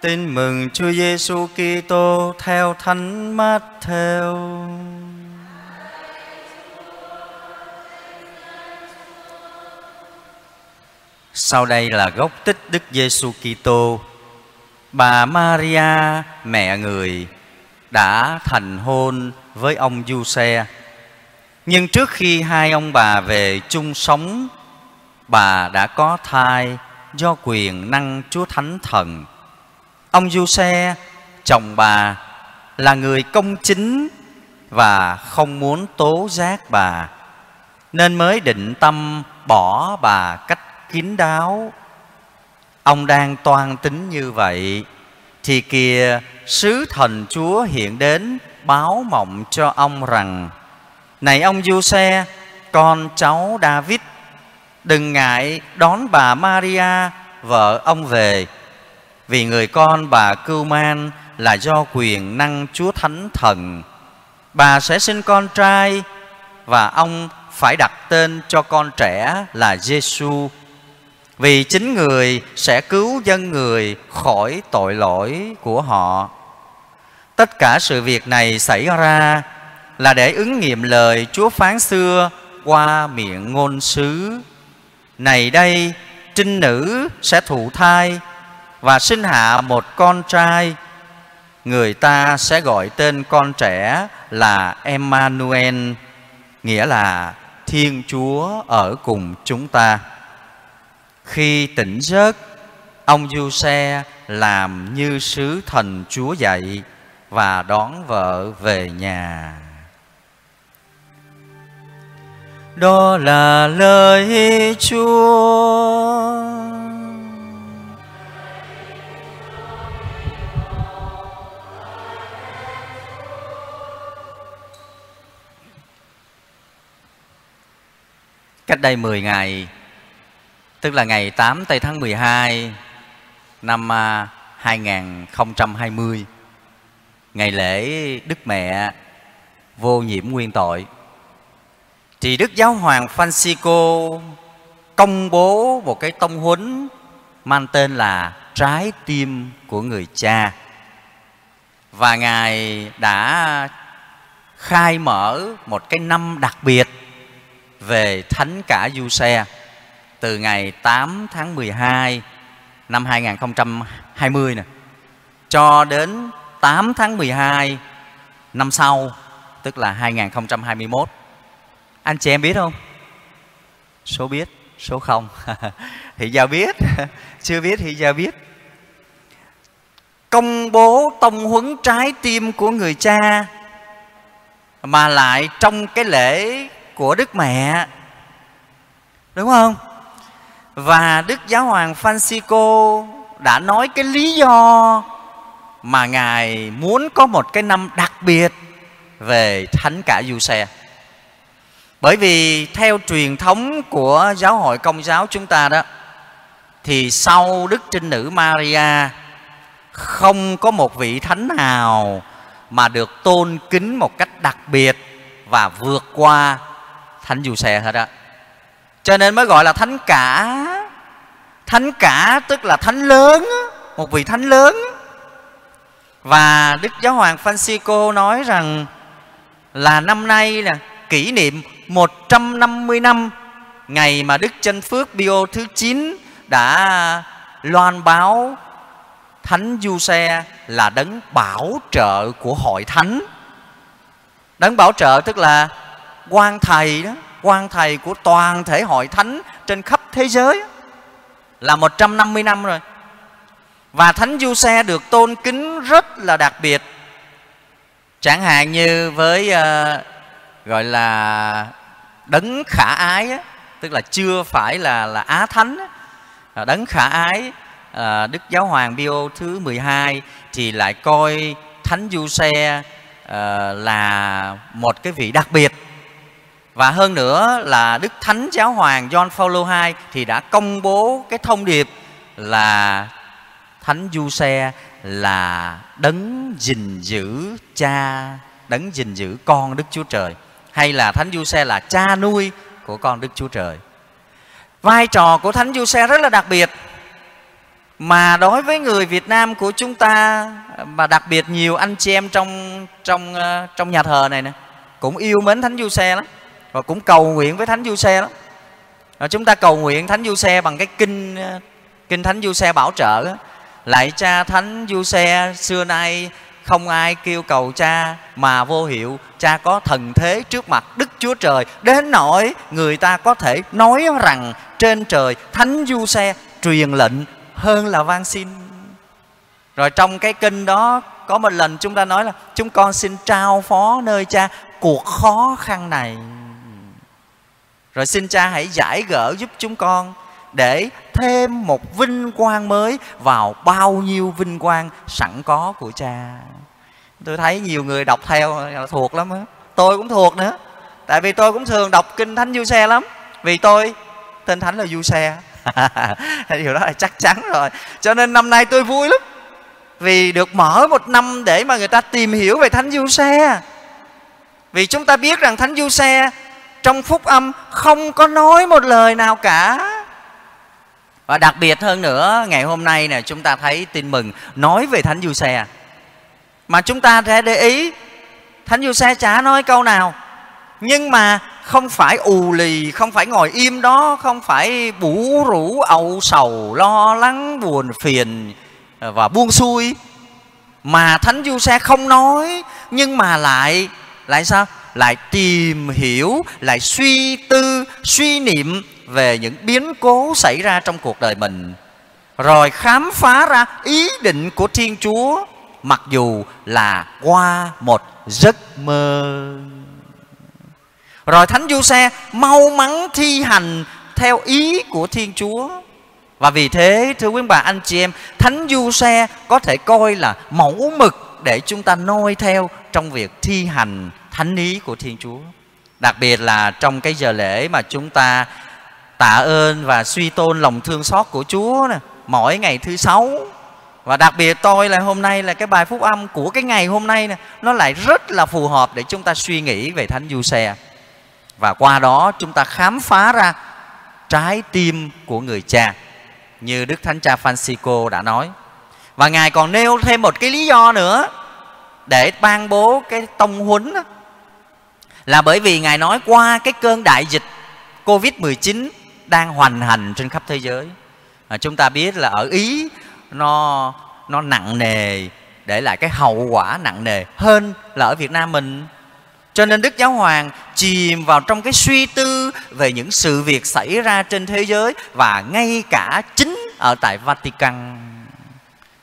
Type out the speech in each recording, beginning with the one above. Tin mừng Chúa Giêsu Kitô theo Thánh Mát-thêu. Sau đây là gốc tích Đức Giêsu Kitô. Bà Maria, mẹ Người, đã thành hôn với ông Du Xe. Nhưng trước khi hai ông bà về chung sống, bà đã có thai do quyền năng Chúa Thánh Thần. Ông Giuse, chồng bà, là người công chính và không muốn tố giác bà, nên mới định tâm bỏ bà cách kín đáo. Ông đang toan tính như vậy thì kìa, sứ thần Chúa hiện đến báo mộng cho ông rằng: Này ông Giuse, con cháu David, đừng ngại đón bà Maria vợ ông về, vì người con bà cưu man là do quyền năng Chúa Thánh Thần. Bà sẽ sinh con trai, và ông phải đặt tên cho con trẻ là Giêsu, vì chính người sẽ cứu dân người khỏi tội lỗi của họ. Tất cả sự việc này xảy ra là để ứng nghiệm lời Chúa phán xưa qua miệng ngôn sứ: Này đây, trinh nữ sẽ thụ thai và sinh hạ một con trai, người ta sẽ gọi tên con trẻ là Emmanuel, nghĩa là Thiên Chúa ở cùng chúng ta. Khi tỉnh giấc, ông Giuse làm như sứ thần Chúa dạy và đón vợ về nhà. Đó là lời Chúa. Cách đây 10 ngày, tức là ngày 8 tây tháng 12 năm 2020, ngày lễ Đức Mẹ Vô Nhiễm Nguyên Tội, thì Đức Giáo Hoàng Phanxicô công bố một cái tông huấn mang tên là Trái Tim của Người Cha. Và Ngài đã khai mở một cái năm đặc biệt về Thánh Cả Giuse từ ngày 8 tháng 12 năm 2020 này, cho đến 8 tháng 12 năm sau, tức là 2021. Anh chị em biết không? Số biết, số không. Thì giờ biết, chưa biết thì giờ biết. Công bố tông huấn Trái Tim của Người Cha mà lại trong cái lễ của Đức Mẹ, đúng không? Và Đức Giáo Hoàng Phanxicô đã nói cái lý do mà Ngài muốn có một cái năm đặc biệt về Thánh Cả Giuse. Bởi vì theo truyền thống của Giáo hội Công giáo chúng ta đó, thì sau Đức Trinh Nữ Maria không có một vị thánh nào mà được tôn kính một cách đặc biệt và vượt qua Thánh Giuse hết á. Cho nên mới gọi là Thánh Cả. Thánh Cả tức là thánh lớn, một vị thánh lớn. Và Đức Giáo Hoàng Phanxicô nói rằng là năm nay nè, kỷ niệm 150 năm ngày mà Đức Chân Phước Piô thứ 9 đã loan báo Thánh Giuse là đấng bảo trợ của hội thánh. Đấng bảo trợ tức là quan thầy đó, quan thầy của toàn thể hội thánh trên khắp thế giới, là 150 năm rồi. Và Thánh Giuse được tôn kính rất là đặc biệt, chẳng hạn như với gọi là đấng khả ái, tức là chưa phải là á thánh. Đấng khả ái, Đức Giáo Hoàng Piô thứ 12 thì lại coi Thánh Giuse là một cái vị đặc biệt. Và hơn nữa là Đức Thánh Giáo Hoàng Gioan Phaolô II thì đã công bố cái thông điệp là Thánh Giuse là đấng gìn giữ cha, đấng gìn giữ con Đức Chúa Trời, hay là Thánh Giuse là cha nuôi của con Đức Chúa Trời. Vai trò của Thánh Giuse rất là đặc biệt. Mà đối với người Việt Nam của chúng ta, và đặc biệt nhiều anh chị em trong nhà thờ này nè, cũng yêu mến Thánh Giuse lắm và cũng cầu nguyện với Thánh Giuse lắm. Và chúng ta cầu nguyện Thánh Giuse bằng cái kinh Thánh Giuse Bảo Trợ đó. Lạy cha Thánh Giuse, xưa nay không ai kêu cầu cha mà vô hiệu. Cha có thần thế trước mặt Đức Chúa Trời, đến nỗi người ta có thể nói rằng trên trời Thánh Giuse truyền lệnh hơn là van xin. Rồi trong cái kinh đó có một lần chúng ta nói là chúng con xin trao phó nơi cha cuộc khó khăn này, rồi xin cha hãy giải gỡ giúp chúng con để thêm một vinh quang mới vào bao nhiêu vinh quang sẵn có của cha. Tôi thấy nhiều người đọc theo thuộc lắm đó. Tôi cũng thuộc nữa. Tại vì tôi cũng thường đọc kinh Thánh Giuse lắm. Vì tôi tên thánh là Giuse. Điều đó là chắc chắn rồi. Cho nên năm nay tôi vui lắm, vì được mở một năm để mà người ta tìm hiểu về Thánh Giuse. Vì chúng ta biết rằng Thánh Giuse trong phúc âm không có nói một lời nào cả. Và đặc biệt hơn nữa, ngày hôm nay này chúng ta thấy tin mừng nói về Thánh Giuse, mà chúng ta sẽ để ý Thánh Giuse chả nói câu nào. Nhưng mà không phải ù lì, không phải ngồi im đó, không phải bủ rũ, âu sầu, lo lắng, buồn phiền và buông xuôi. Mà Thánh Giuse không nói, nhưng mà lại sao? Lại tìm hiểu, lại suy tư, suy niệm về những biến cố xảy ra trong cuộc đời mình, rồi khám phá ra ý định của Thiên Chúa, mặc dù là qua một giấc mơ. Rồi Thánh Giuse mau mắn thi hành theo ý của Thiên Chúa. Và vì thế, thưa quý bà anh chị em, Thánh Giuse có thể coi là mẫu mực để chúng ta noi theo trong việc thi hành thánh ý của Thiên Chúa. Đặc biệt là trong cái giờ lễ mà chúng ta tạ ơn và suy tôn lòng thương xót của Chúa nè, mỗi ngày thứ Sáu. Và đặc biệt tôi là hôm nay là cái bài phúc âm của cái ngày hôm nay nè, nó lại rất là phù hợp để chúng ta suy nghĩ về Thánh Giuse. Và qua đó chúng ta khám phá ra trái tim của người cha, như Đức Thánh Cha Phanxicô đã nói. Và Ngài còn nêu thêm một cái lý do nữa để ban bố cái tông huấn đó. Là bởi vì Ngài nói qua cái cơn đại dịch Covid-19 đang hoành hành trên khắp thế giới. Chúng ta biết là ở Ý nó nặng nề, để lại cái hậu quả nặng nề hơn là ở Việt Nam mình. Cho nên Đức Giáo Hoàng chìm vào trong cái suy tư về những sự việc xảy ra trên thế giới, và ngay cả chính ở tại Vatican.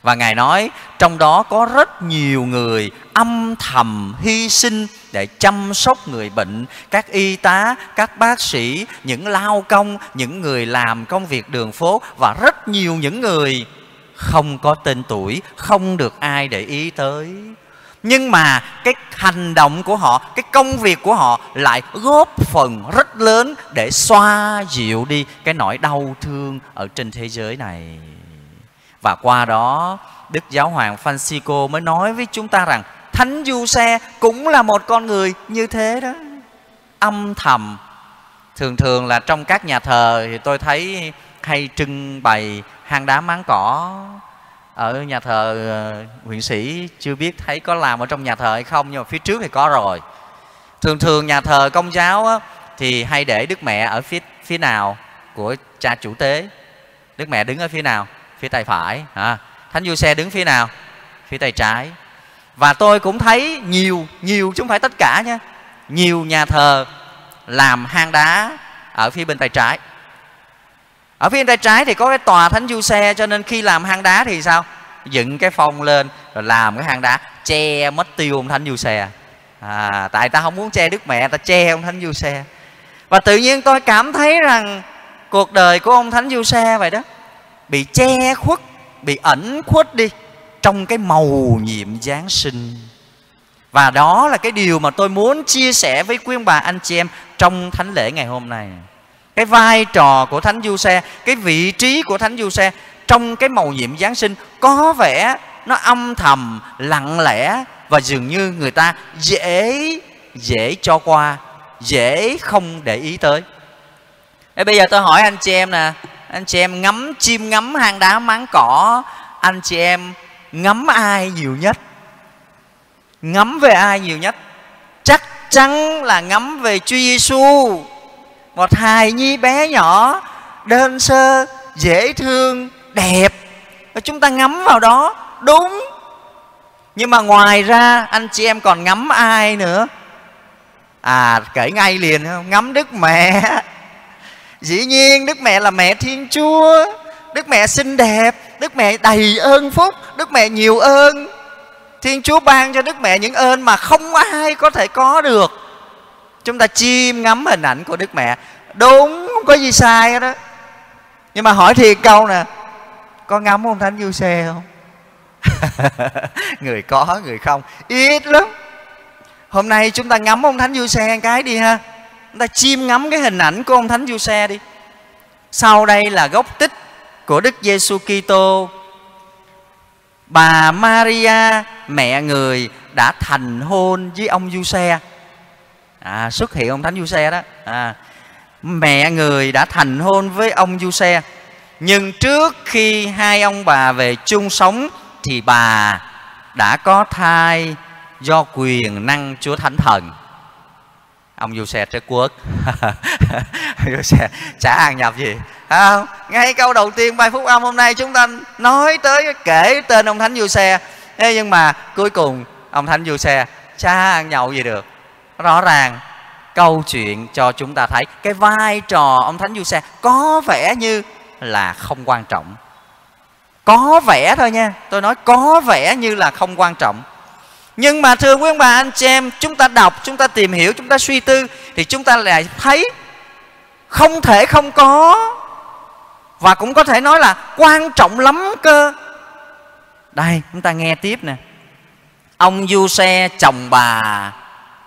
Và Ngài nói trong đó có rất nhiều người âm thầm hy sinh để chăm sóc người bệnh, các y tá, các bác sĩ, những lao công, những người làm công việc đường phố, và rất nhiều những người không có tên tuổi, không được ai để ý tới. Nhưng mà cái hành động của họ, cái công việc của họ lại góp phần rất lớn để xoa dịu đi cái nỗi đau thương ở trên thế giới này. Và qua đó Đức Giáo Hoàng Phanxicô mới nói với chúng ta rằng Thánh Giuse cũng là một con người như thế đó, âm thầm. Thường thường là trong các nhà thờ thì tôi thấy hay trưng bày hang đá máng cỏ. Ở nhà thờ Huyện Sĩ chưa biết thấy có làm ở trong nhà thờ hay không, nhưng mà phía trước thì có rồi. Thường thường nhà thờ Công giáo á, thì hay để Đức Mẹ ở phía nào của cha chủ tế. Đức Mẹ đứng ở phía nào? Phía tay phải. Thánh Giuse đứng phía nào? Phía tay trái. Và tôi cũng thấy nhiều chứ không phải tất cả nha, nhiều nhà thờ làm hang đá ở phía bên tay trái. Ở phía bên tay trái thì có cái tòa Thánh Giuse, cho nên khi làm hang đá thì sao? Dựng cái phong lên rồi làm cái hang đá che mất tiêu ông Thánh Giuse. Tại ta không muốn che Đức Mẹ, ta che ông Thánh Giuse. Và tự nhiên tôi cảm thấy rằng cuộc đời của ông Thánh Giuse vậy đó, bị che khuất, bị ẩn khuất đi trong cái màu nhiệm Giáng sinh. Và đó là cái điều mà tôi muốn chia sẻ với quý ông bà anh chị em trong thánh lễ ngày hôm nay. Cái vai trò của Thánh Giuse, cái vị trí của Thánh Giuse trong cái mầu nhiệm Giáng sinh có vẻ nó âm thầm, lặng lẽ, và dường như người ta dễ cho qua, dễ không để ý tới. Bây giờ tôi hỏi anh chị em nè, anh chị em ngắm chim, ngắm hang đá máng cỏ, anh chị em ngắm ai nhiều nhất? Ngắm về ai nhiều nhất? Chắc chắn là ngắm về Chúa Giêsu, một hài nhi bé nhỏ, đơn sơ, dễ thương, đẹp. Và chúng ta ngắm vào đó, đúng. Nhưng mà ngoài ra anh chị em còn ngắm ai nữa? À, kể ngay liền không? Ngắm Đức Mẹ. Dĩ nhiên Đức Mẹ là Mẹ Thiên Chúa, Đức Mẹ xinh đẹp, Đức Mẹ đầy ơn phúc, Đức Mẹ nhiều ơn. Thiên Chúa ban cho Đức Mẹ những ơn mà không ai có thể có được. Chúng ta chiêm ngắm hình ảnh của Đức Mẹ, đúng, không có gì sai hết đó. Nhưng mà hỏi thiệt câu nè, có ngắm ông Thánh Giuse không? Người có, người không, ít lắm. Hôm nay chúng ta ngắm ông Thánh Giuse cái đi ha. Chúng ta chiêm ngắm cái hình ảnh của ông Thánh Giuse đi. Sau đây là gốc tích của Đức Giêsu Kitô. Bà Maria, mẹ Người, đã thành hôn với ông Giuse. À, xuất hiện ông Thánh Giuse đó. À, mẹ Người đã thành hôn với ông Giuse. Nhưng trước khi hai ông bà về chung sống thì bà đã có thai do quyền năng Chúa Thánh Thần. Ông Giuse trái quốc. Giuse chả ăn nhập gì à, ngay câu đầu tiên bài phúc âm hôm nay chúng ta nói tới, kể tên ông Thánh Giuse. Thế nhưng mà cuối cùng ông Thánh Giuse chả ăn nhậu gì được. Rõ ràng câu chuyện cho chúng ta thấy cái vai trò ông Thánh Giuse có vẻ như là không quan trọng. Có vẻ thôi nha, tôi nói có vẻ như là không quan trọng. Nhưng mà thưa quý ông bà anh chị em, chúng ta đọc, chúng ta tìm hiểu, chúng ta suy tư thì chúng ta lại thấy không thể không có, và cũng có thể nói là quan trọng lắm cơ. Đây, chúng ta nghe tiếp nè. Ông Giuse chồng bà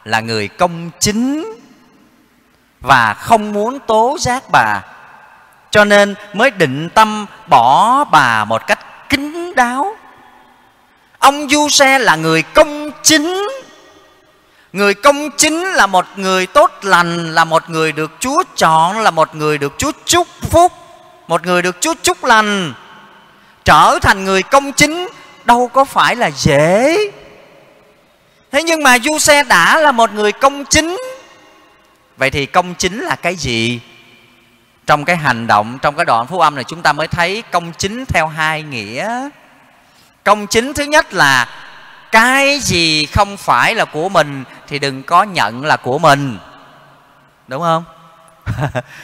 là người công chính và không muốn tố giác bà, cho nên mới định tâm bỏ bà một cách kín đáo. Ông Giuse là người công chính. Người công chính là một người tốt lành, là một người được Chúa chọn, là một người được Chúa chúc phúc, một người được Chúa chúc lành. Trở thành người công chính đâu có phải là dễ. Thế nhưng mà Giuse đã là một người công chính. Vậy thì công chính là cái gì? Trong cái hành động, trong cái đoạn phúc âm này chúng ta mới thấy công chính theo hai nghĩa. Công chính thứ nhất là cái gì không phải là của mình thì đừng có nhận là của mình. Đúng không?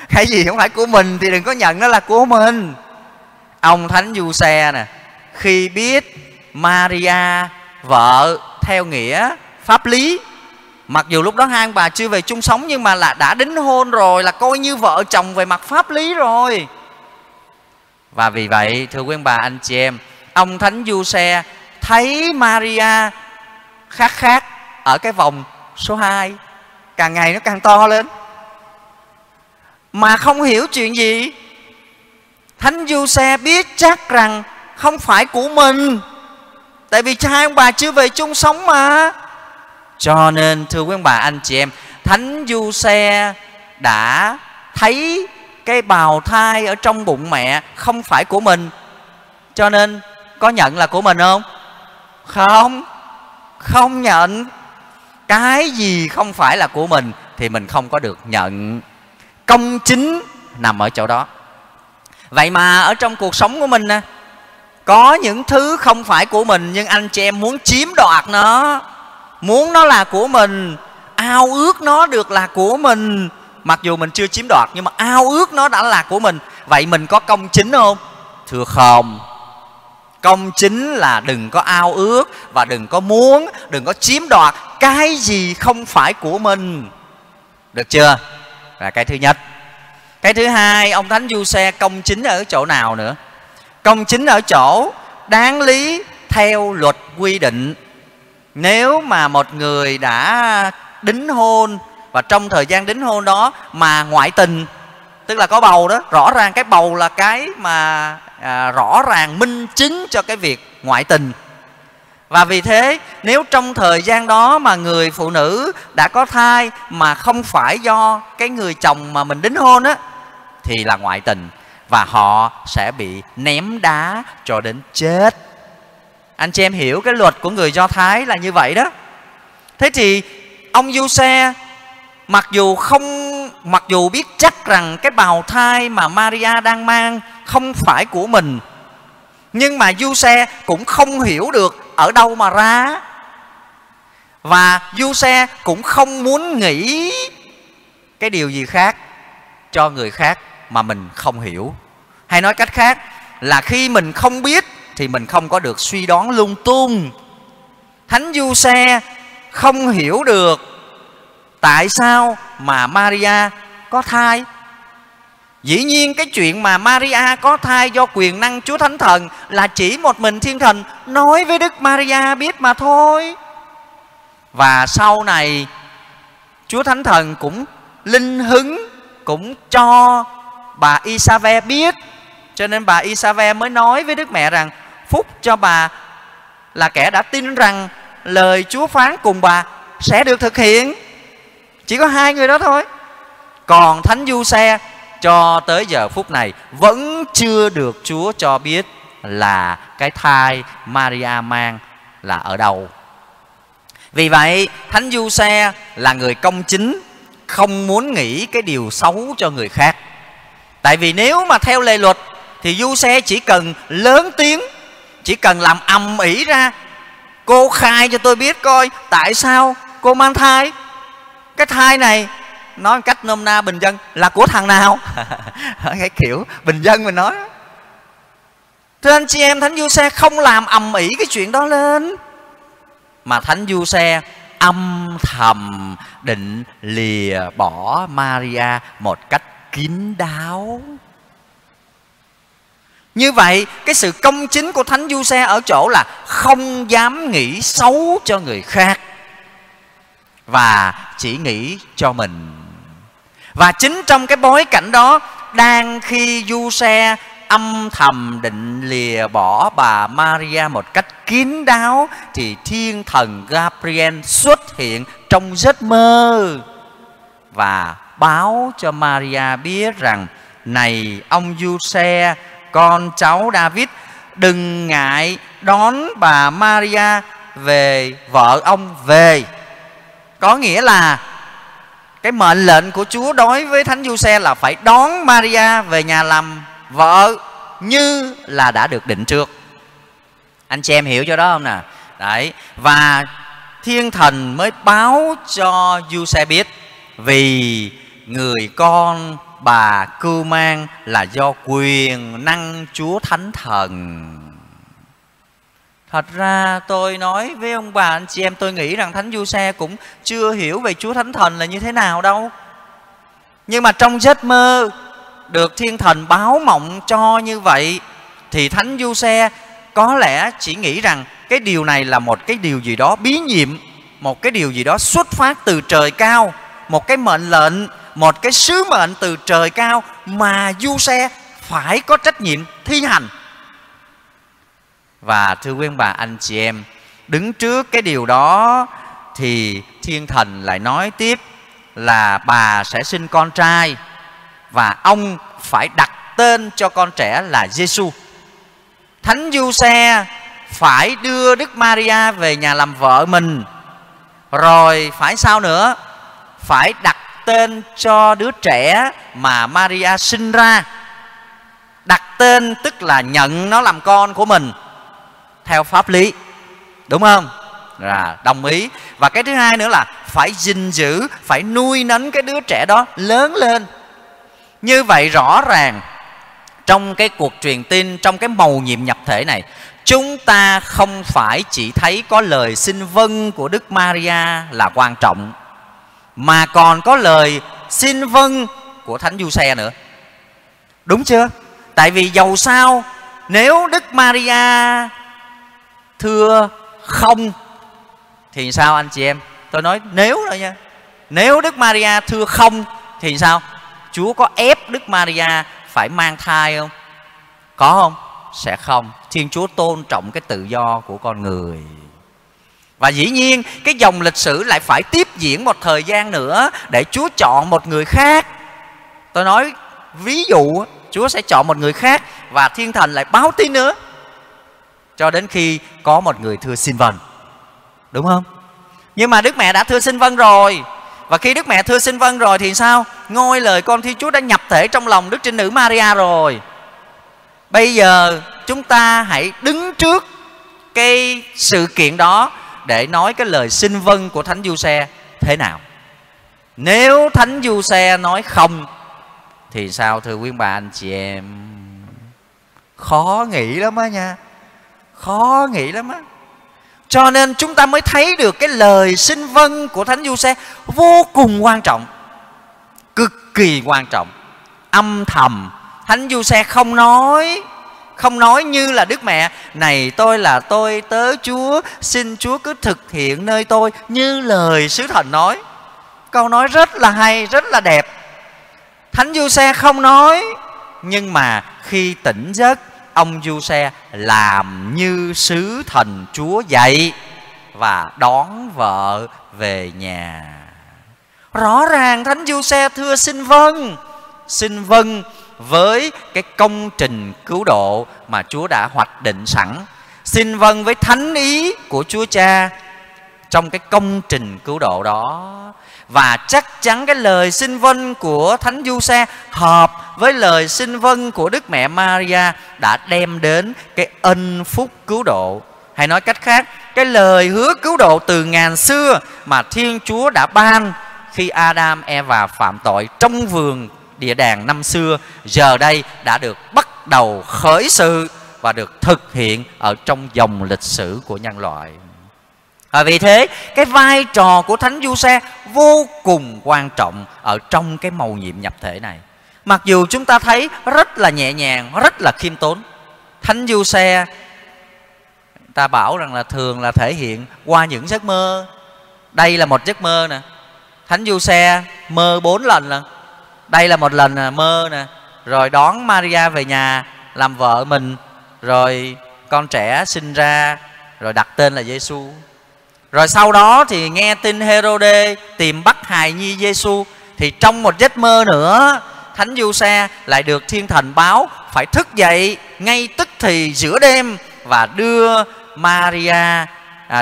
Cái gì không phải của mình thì đừng có nhận nó là của mình. Ông Thánh Giuse nè, khi biết Maria vợ theo nghĩa pháp lý, mặc dù lúc đó hai ông bà chưa về chung sống, nhưng mà là đã đính hôn rồi, là coi như vợ chồng về mặt pháp lý rồi. Và vì vậy thưa quý ông bà anh chị em, ông Thánh Giuse thấy Maria khát khát ở cái vòng số 2, càng ngày nó càng to lên, mà không hiểu chuyện gì. Thánh Giuse biết chắc rằng không phải của mình, tại vì hai ông bà chưa về chung sống mà. Cho nên thưa quý ông bà anh chị em, Thánh Giuse đã thấy cái bào thai ở trong bụng mẹ không phải của mình, cho nên có nhận là của mình không? Không, không nhận. Cái gì không phải là của mình thì mình không có được nhận. Công chính nằm ở chỗ đó. Vậy mà ở trong cuộc sống của mình nè, có những thứ không phải của mình nhưng anh chị em muốn chiếm đoạt nó, muốn nó là của mình, ao ước nó được là của mình. Mặc dù mình chưa chiếm đoạt nhưng mà ao ước nó đã là của mình. Vậy mình có công chính không? Thưa không. Công chính là đừng có ao ước và đừng có muốn, đừng có chiếm đoạt cái gì không phải của mình. Được chưa? Là cái thứ nhất. Cái thứ hai, ông Thánh Giuse công chính ở chỗ nào nữa? Công chính ở chỗ đáng lý theo luật quy định. Nếu mà một người đã đính hôn và trong thời gian đính hôn đó mà ngoại tình, tức là có bầu đó, rõ ràng cái bầu là cái mà rõ ràng minh chứng cho cái việc ngoại tình. Và vì thế nếu trong thời gian đó mà người phụ nữ đã có thai mà không phải do cái người chồng mà mình đính hôn á thì là ngoại tình. và họ sẽ bị ném đá cho đến chết. Anh chị em hiểu cái luật của người Do Thái là như vậy đó. Thế thì ông Giuse mặc dù biết chắc rằng cái bào thai mà Maria đang mang không phải của mình, nhưng mà Giuse cũng không hiểu được ở đâu mà ra, và Giuse cũng không muốn nghĩ cái điều gì khác cho người khác mà mình không hiểu. Hay nói cách khác là khi mình không biết thì mình không có được suy đoán lung tung. Thánh Giuse không hiểu được tại sao mà Maria có thai. Dĩ nhiên cái chuyện mà Maria có thai do quyền năng Chúa Thánh Thần là chỉ một mình Thiên Thần nói với Đức Maria biết mà thôi. Và sau này Chúa Thánh Thần cũng linh hứng, cũng cho bà Isave biết. Cho nên bà Isave mới nói với Đức Mẹ rằng phúc cho bà là kẻ đã tin rằng lời Chúa phán cùng bà sẽ được thực hiện. Chỉ có hai người đó thôi. Còn Thánh Giuse cho tới giờ phút này vẫn chưa được Chúa cho biết là cái thai Maria mang là ở đâu. Vì vậy Thánh Giuse là người công chính, không muốn nghĩ cái điều xấu cho người khác. Tại vì nếu mà theo lề luật thì Giuse chỉ cần lớn tiếng, chỉ cần làm ầm ĩ ra: cô khai cho tôi biết coi tại sao cô mang thai. Cái thai này, nói một cách nôm na bình dân, là của thằng nào? Cái kiểu bình dân mình nói. Thưa anh chị em, Thánh Giuse không làm ầm ĩ cái chuyện đó lên, mà Thánh Giuse âm thầm định lìa bỏ Maria một cách kín đáo. Như vậy cái sự công chính của Thánh Giuse ở chỗ là không dám nghĩ xấu cho người khác và chỉ nghĩ cho mình. Và chính trong cái bối cảnh đó, đang khi Giuse âm thầm định lìa bỏ bà Maria một cách kín đáo, thì Thiên Thần Gabriel xuất hiện trong giấc mơ và báo cho Maria biết rằng: này ông Giuse, con cháu David, đừng ngại đón bà Maria về, vợ ông về. Có nghĩa là cái mệnh lệnh của Chúa đối với Thánh Giuse là phải đón Maria về nhà làm vợ như là đã được định trước. Anh chị em hiểu cho đó không nè? Đấy. Và Thiên Thần mới báo cho Giuse biết: vì người con bà cưu mang là do quyền năng Chúa Thánh Thần. Thật ra tôi nói với ông bà anh chị em, tôi nghĩ rằng Thánh Giuse cũng chưa hiểu về Chúa Thánh Thần là như thế nào đâu. Nhưng mà trong giấc mơ được Thiên Thần báo mộng cho như vậy, thì Thánh Giuse có lẽ chỉ nghĩ rằng cái điều này là một cái điều gì đó bí nhiệm, một cái điều gì đó xuất phát từ trời cao, một cái mệnh lệnh, một cái sứ mệnh từ trời cao mà Giuse phải có trách nhiệm thi hành. Và thưa quý bà anh chị em, đứng trước cái điều đó thì Thiên Thần lại nói tiếp là bà sẽ sinh con trai và ông phải đặt tên cho con trẻ là Giêsu. Thánh Giuse phải đưa Đức Maria về nhà làm vợ mình, rồi phải sao nữa? Phải đặt tên cho đứa trẻ mà Maria sinh ra. Đặt tên tức là nhận nó làm con của mình theo pháp lý, đúng không? Là đồng ý. Và cái thứ hai nữa là phải gìn giữ, phải nuôi nấng cái đứa trẻ đó lớn lên. Như vậy rõ ràng trong cái cuộc truyền tin, trong cái mầu nhiệm nhập thể này, chúng ta không phải chỉ thấy có lời xin vâng của Đức Maria là quan trọng, mà còn có lời xin vâng của Thánh Giuse nữa, đúng chưa? Tại vì dầu sao nếu Đức Maria thưa không thì sao anh chị em? Tôi nói nếu thôi nha. Nếu Đức Maria thưa không thì sao? Chúa có ép Đức Maria phải mang thai không? Có không? Sẽ không. Thiên Chúa tôn trọng cái tự do của con người. Và dĩ nhiên cái dòng lịch sử lại phải tiếp diễn một thời gian nữa để Chúa chọn một người khác. Tôi nói ví dụ Chúa sẽ chọn một người khác và thiên thần lại báo tin nữa, cho đến khi có một người thưa xin vâng, đúng không? Nhưng mà Đức Mẹ đã thưa xin vâng rồi. Và khi Đức Mẹ thưa xin vâng rồi thì sao? Ngôi lời Con Thiên Chúa đã nhập thể trong lòng Đức Trinh Nữ Maria rồi. Bây giờ chúng ta hãy đứng trước cái sự kiện đó để nói cái lời xin vâng của Thánh Giuse thế nào. Nếu Thánh Giuse nói không thì sao thưa quý bà anh chị em? Khó nghĩ lắm á nha, khó nghĩ lắm á. Cho nên chúng ta mới thấy được cái lời xin vâng của Thánh Giuse vô cùng quan trọng, cực kỳ quan trọng, âm thầm. Thánh Giuse không nói như là Đức Mẹ: này tôi là tôi tớ Chúa, xin Chúa cứ thực hiện nơi tôi như lời sứ thần nói. Câu nói rất là hay, rất là đẹp. Thánh Giuse không nói, nhưng mà khi tỉnh giấc, ông Giuse làm như sứ thần Chúa dạy và đón vợ về nhà. Rõ ràng Thánh Giuse thưa xin vâng với cái công trình cứu độ mà Chúa đã hoạch định sẵn, xin vâng với thánh ý của Chúa Cha trong cái công trình cứu độ đó. Và chắc chắn cái lời xin vâng của Thánh Giuse hợp với lời xin vâng của Đức Mẹ Maria đã đem đến cái ân phúc cứu độ. Hay nói cách khác, cái lời hứa cứu độ từ ngàn xưa mà Thiên Chúa đã ban khi Adam, Eva phạm tội trong vườn địa đàng năm xưa, giờ đây đã được bắt đầu khởi sự và được thực hiện ở trong dòng lịch sử của nhân loại. Và vì thế cái vai trò của Thánh Giuse vô cùng quan trọng ở trong cái mầu nhiệm nhập thể này. Mặc dù chúng ta thấy rất là nhẹ nhàng, rất là khiêm tốn, Thánh Giuse ta bảo rằng là thường là thể hiện qua những giấc mơ. Đây là một giấc mơ nè, Thánh Giuse mơ 4 lần nè. Đây là một lần nè, mơ nè, rồi đón Maria về nhà làm vợ mình, rồi con trẻ sinh ra, rồi đặt tên là Giêsu. Rồi sau đó thì nghe tin Herod tìm bắt hài nhi Giêsu, thì trong một giấc mơ nữa Thánh Giuse lại được thiên thần báo phải thức dậy ngay tức thì giữa đêm và đưa Maria,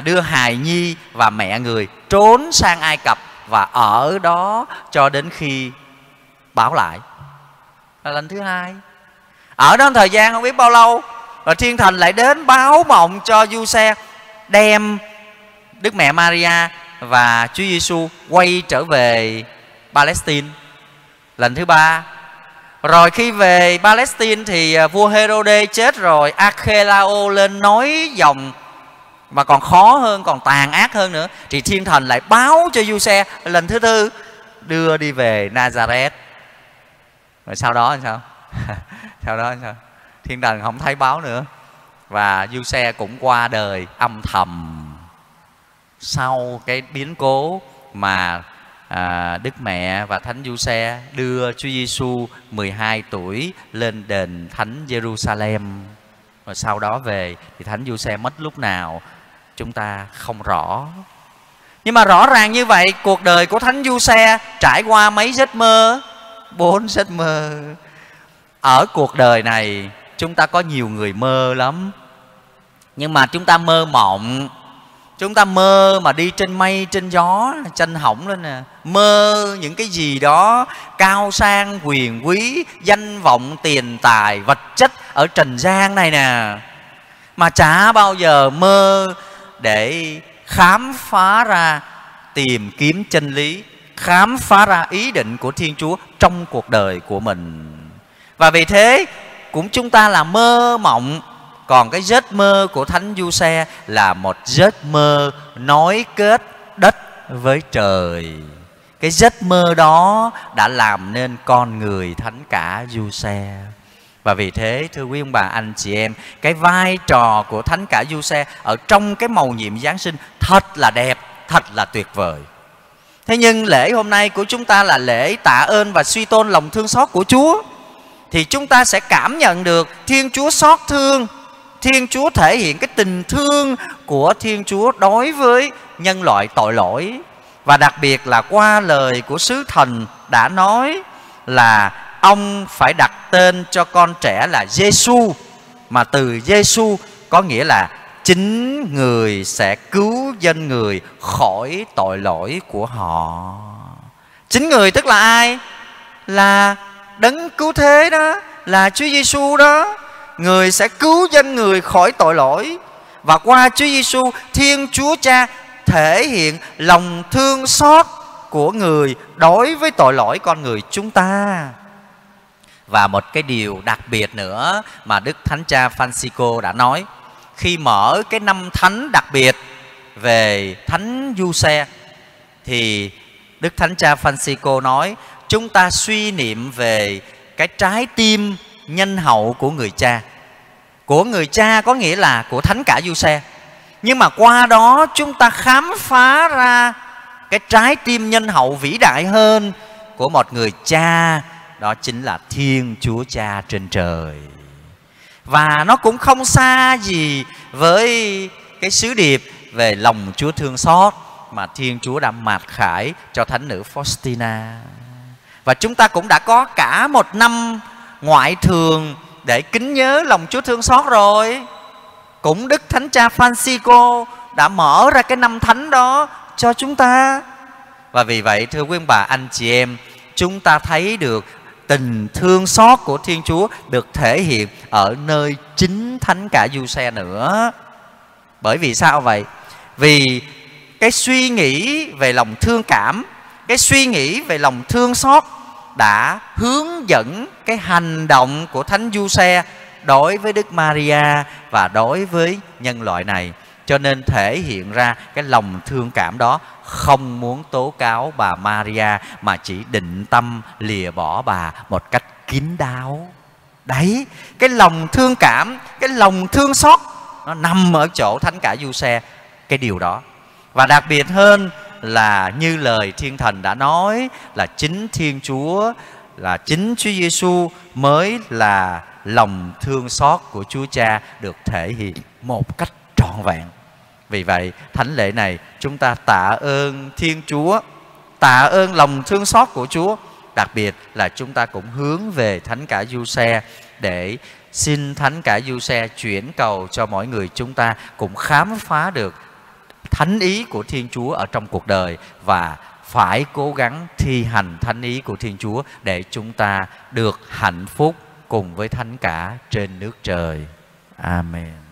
đưa hài nhi và mẹ người trốn sang Ai Cập và ở đó cho đến khi báo lại. Là lần thứ hai. Ở đó thời gian không biết bao lâu, rồi thiên thần lại đến báo mộng cho Giuse, đem Đức Mẹ Maria và Chúa Giêsu quay trở về Palestine lần thứ ba. Rồi khi về Palestine thì vua Herod chết rồi, Archelaus lên nói dòng mà còn khó hơn, còn tàn ác hơn nữa, thì thiên thần lại báo cho Giuse lần thứ tư, đưa đi về Nazareth. Rồi sau đó làm sao? Sau đó làm sao? Thiên thần không thấy báo nữa và Giuse cũng qua đời âm thầm sau cái biến cố mà Đức Mẹ và Thánh Giuse đưa Chúa Giêsu 12 tuổi lên đền Thánh Jerusalem. Rồi sau đó về thì Thánh Giuse mất lúc nào chúng ta không rõ. Nhưng mà rõ ràng như vậy, cuộc đời của Thánh Giuse trải qua mấy giấc mơ? 4 giấc mơ. Ở cuộc đời này chúng ta có nhiều người mơ lắm, nhưng mà chúng ta mơ mộng. Chúng ta mơ mà đi trên mây, trên gió, chanh hỏng lên nè. Mơ những cái gì đó cao sang, quyền quý, danh vọng, tiền tài, vật chất ở trần gian này nè. Mà chả bao giờ mơ để khám phá ra, tìm kiếm chân lý, khám phá ra ý định của Thiên Chúa trong cuộc đời của mình. Và vì thế cũng chúng ta là mơ mộng. Còn cái giấc mơ của Thánh Giuse là một giấc mơ nối kết đất với trời. Cái giấc mơ đó đã làm nên con người thánh cả Giuse. Và vì thế thưa quý ông bà anh chị em, cái vai trò của thánh cả Giuse ở trong cái mầu nhiệm Giáng sinh thật là đẹp, thật là tuyệt vời. Thế nhưng lễ hôm nay của chúng ta là lễ tạ ơn và suy tôn lòng thương xót của Chúa, thì chúng ta sẽ cảm nhận được Thiên Chúa xót thương, Thiên Chúa thể hiện cái tình thương của Thiên Chúa đối với nhân loại tội lỗi. Và đặc biệt là qua lời của sứ thần đã nói là ông phải đặt tên cho con trẻ là Giêsu, mà từ Giêsu có nghĩa là chính người sẽ cứu dân người khỏi tội lỗi của họ. Chính người tức là ai? Là đấng cứu thế đó, là Chúa Giêsu đó. Người sẽ cứu dân người khỏi tội lỗi, và qua Chúa Giêsu, Thiên Chúa Cha thể hiện lòng thương xót của người đối với tội lỗi con người chúng ta. Và một cái điều đặc biệt nữa mà Đức Thánh Cha Phanxicô đã nói khi mở cái năm thánh đặc biệt về Thánh Du Xe, thì Đức Thánh Cha Phanxicô nói chúng ta suy niệm về cái trái tim nhân hậu của người cha. Của người cha có nghĩa là của thánh cả Du Xe. Nhưng mà qua đó chúng ta khám phá ra cái trái tim nhân hậu vĩ đại hơn của một người cha, đó chính là Thiên Chúa Cha trên trời. Và nó cũng không xa gì với cái sứ điệp về lòng Chúa thương xót mà Thiên Chúa đã mạt khải cho thánh nữ Faustina. Và chúng ta cũng đã có cả một năm ngoại thường để kính nhớ lòng Chúa thương xót rồi. Cũng Đức Thánh Cha Phanxicô đã mở ra cái năm thánh đó cho chúng ta. Và vì vậy thưa quý ông bà, anh chị em, chúng ta thấy được tình thương xót của Thiên Chúa được thể hiện ở nơi chính thánh cả Du Xe nữa. Bởi vì sao vậy? Vì cái suy nghĩ về lòng thương cảm, cái suy nghĩ về lòng thương xót đã hướng dẫn cái hành động của thánh Du Xe đối với Đức Maria và đối với nhân loại này. Cho nên thể hiện ra cái lòng thương cảm đó, không muốn tố cáo bà Maria mà chỉ định tâm lìa bỏ bà một cách kín đáo. Đấy, cái lòng thương cảm, cái lòng thương xót nó nằm ở chỗ thánh cả Du Xe, cái điều đó. Và đặc biệt hơn là như lời thiên thần đã nói, là chính Thiên Chúa, là chính Chúa Giêsu mới là lòng thương xót của Chúa Cha được thể hiện một cách trọn vẹn. Vì vậy thánh lễ này chúng ta tạ ơn Thiên Chúa, tạ ơn lòng thương xót của Chúa. Đặc biệt là chúng ta cũng hướng về thánh cả Du Xe để xin thánh cả Du Xe chuyển cầu cho mỗi người chúng ta cũng khám phá được thánh ý của Thiên Chúa ở trong cuộc đời, và phải cố gắng thi hành thánh ý của Thiên Chúa để chúng ta được hạnh phúc cùng với thánh cả trên nước trời. Amen.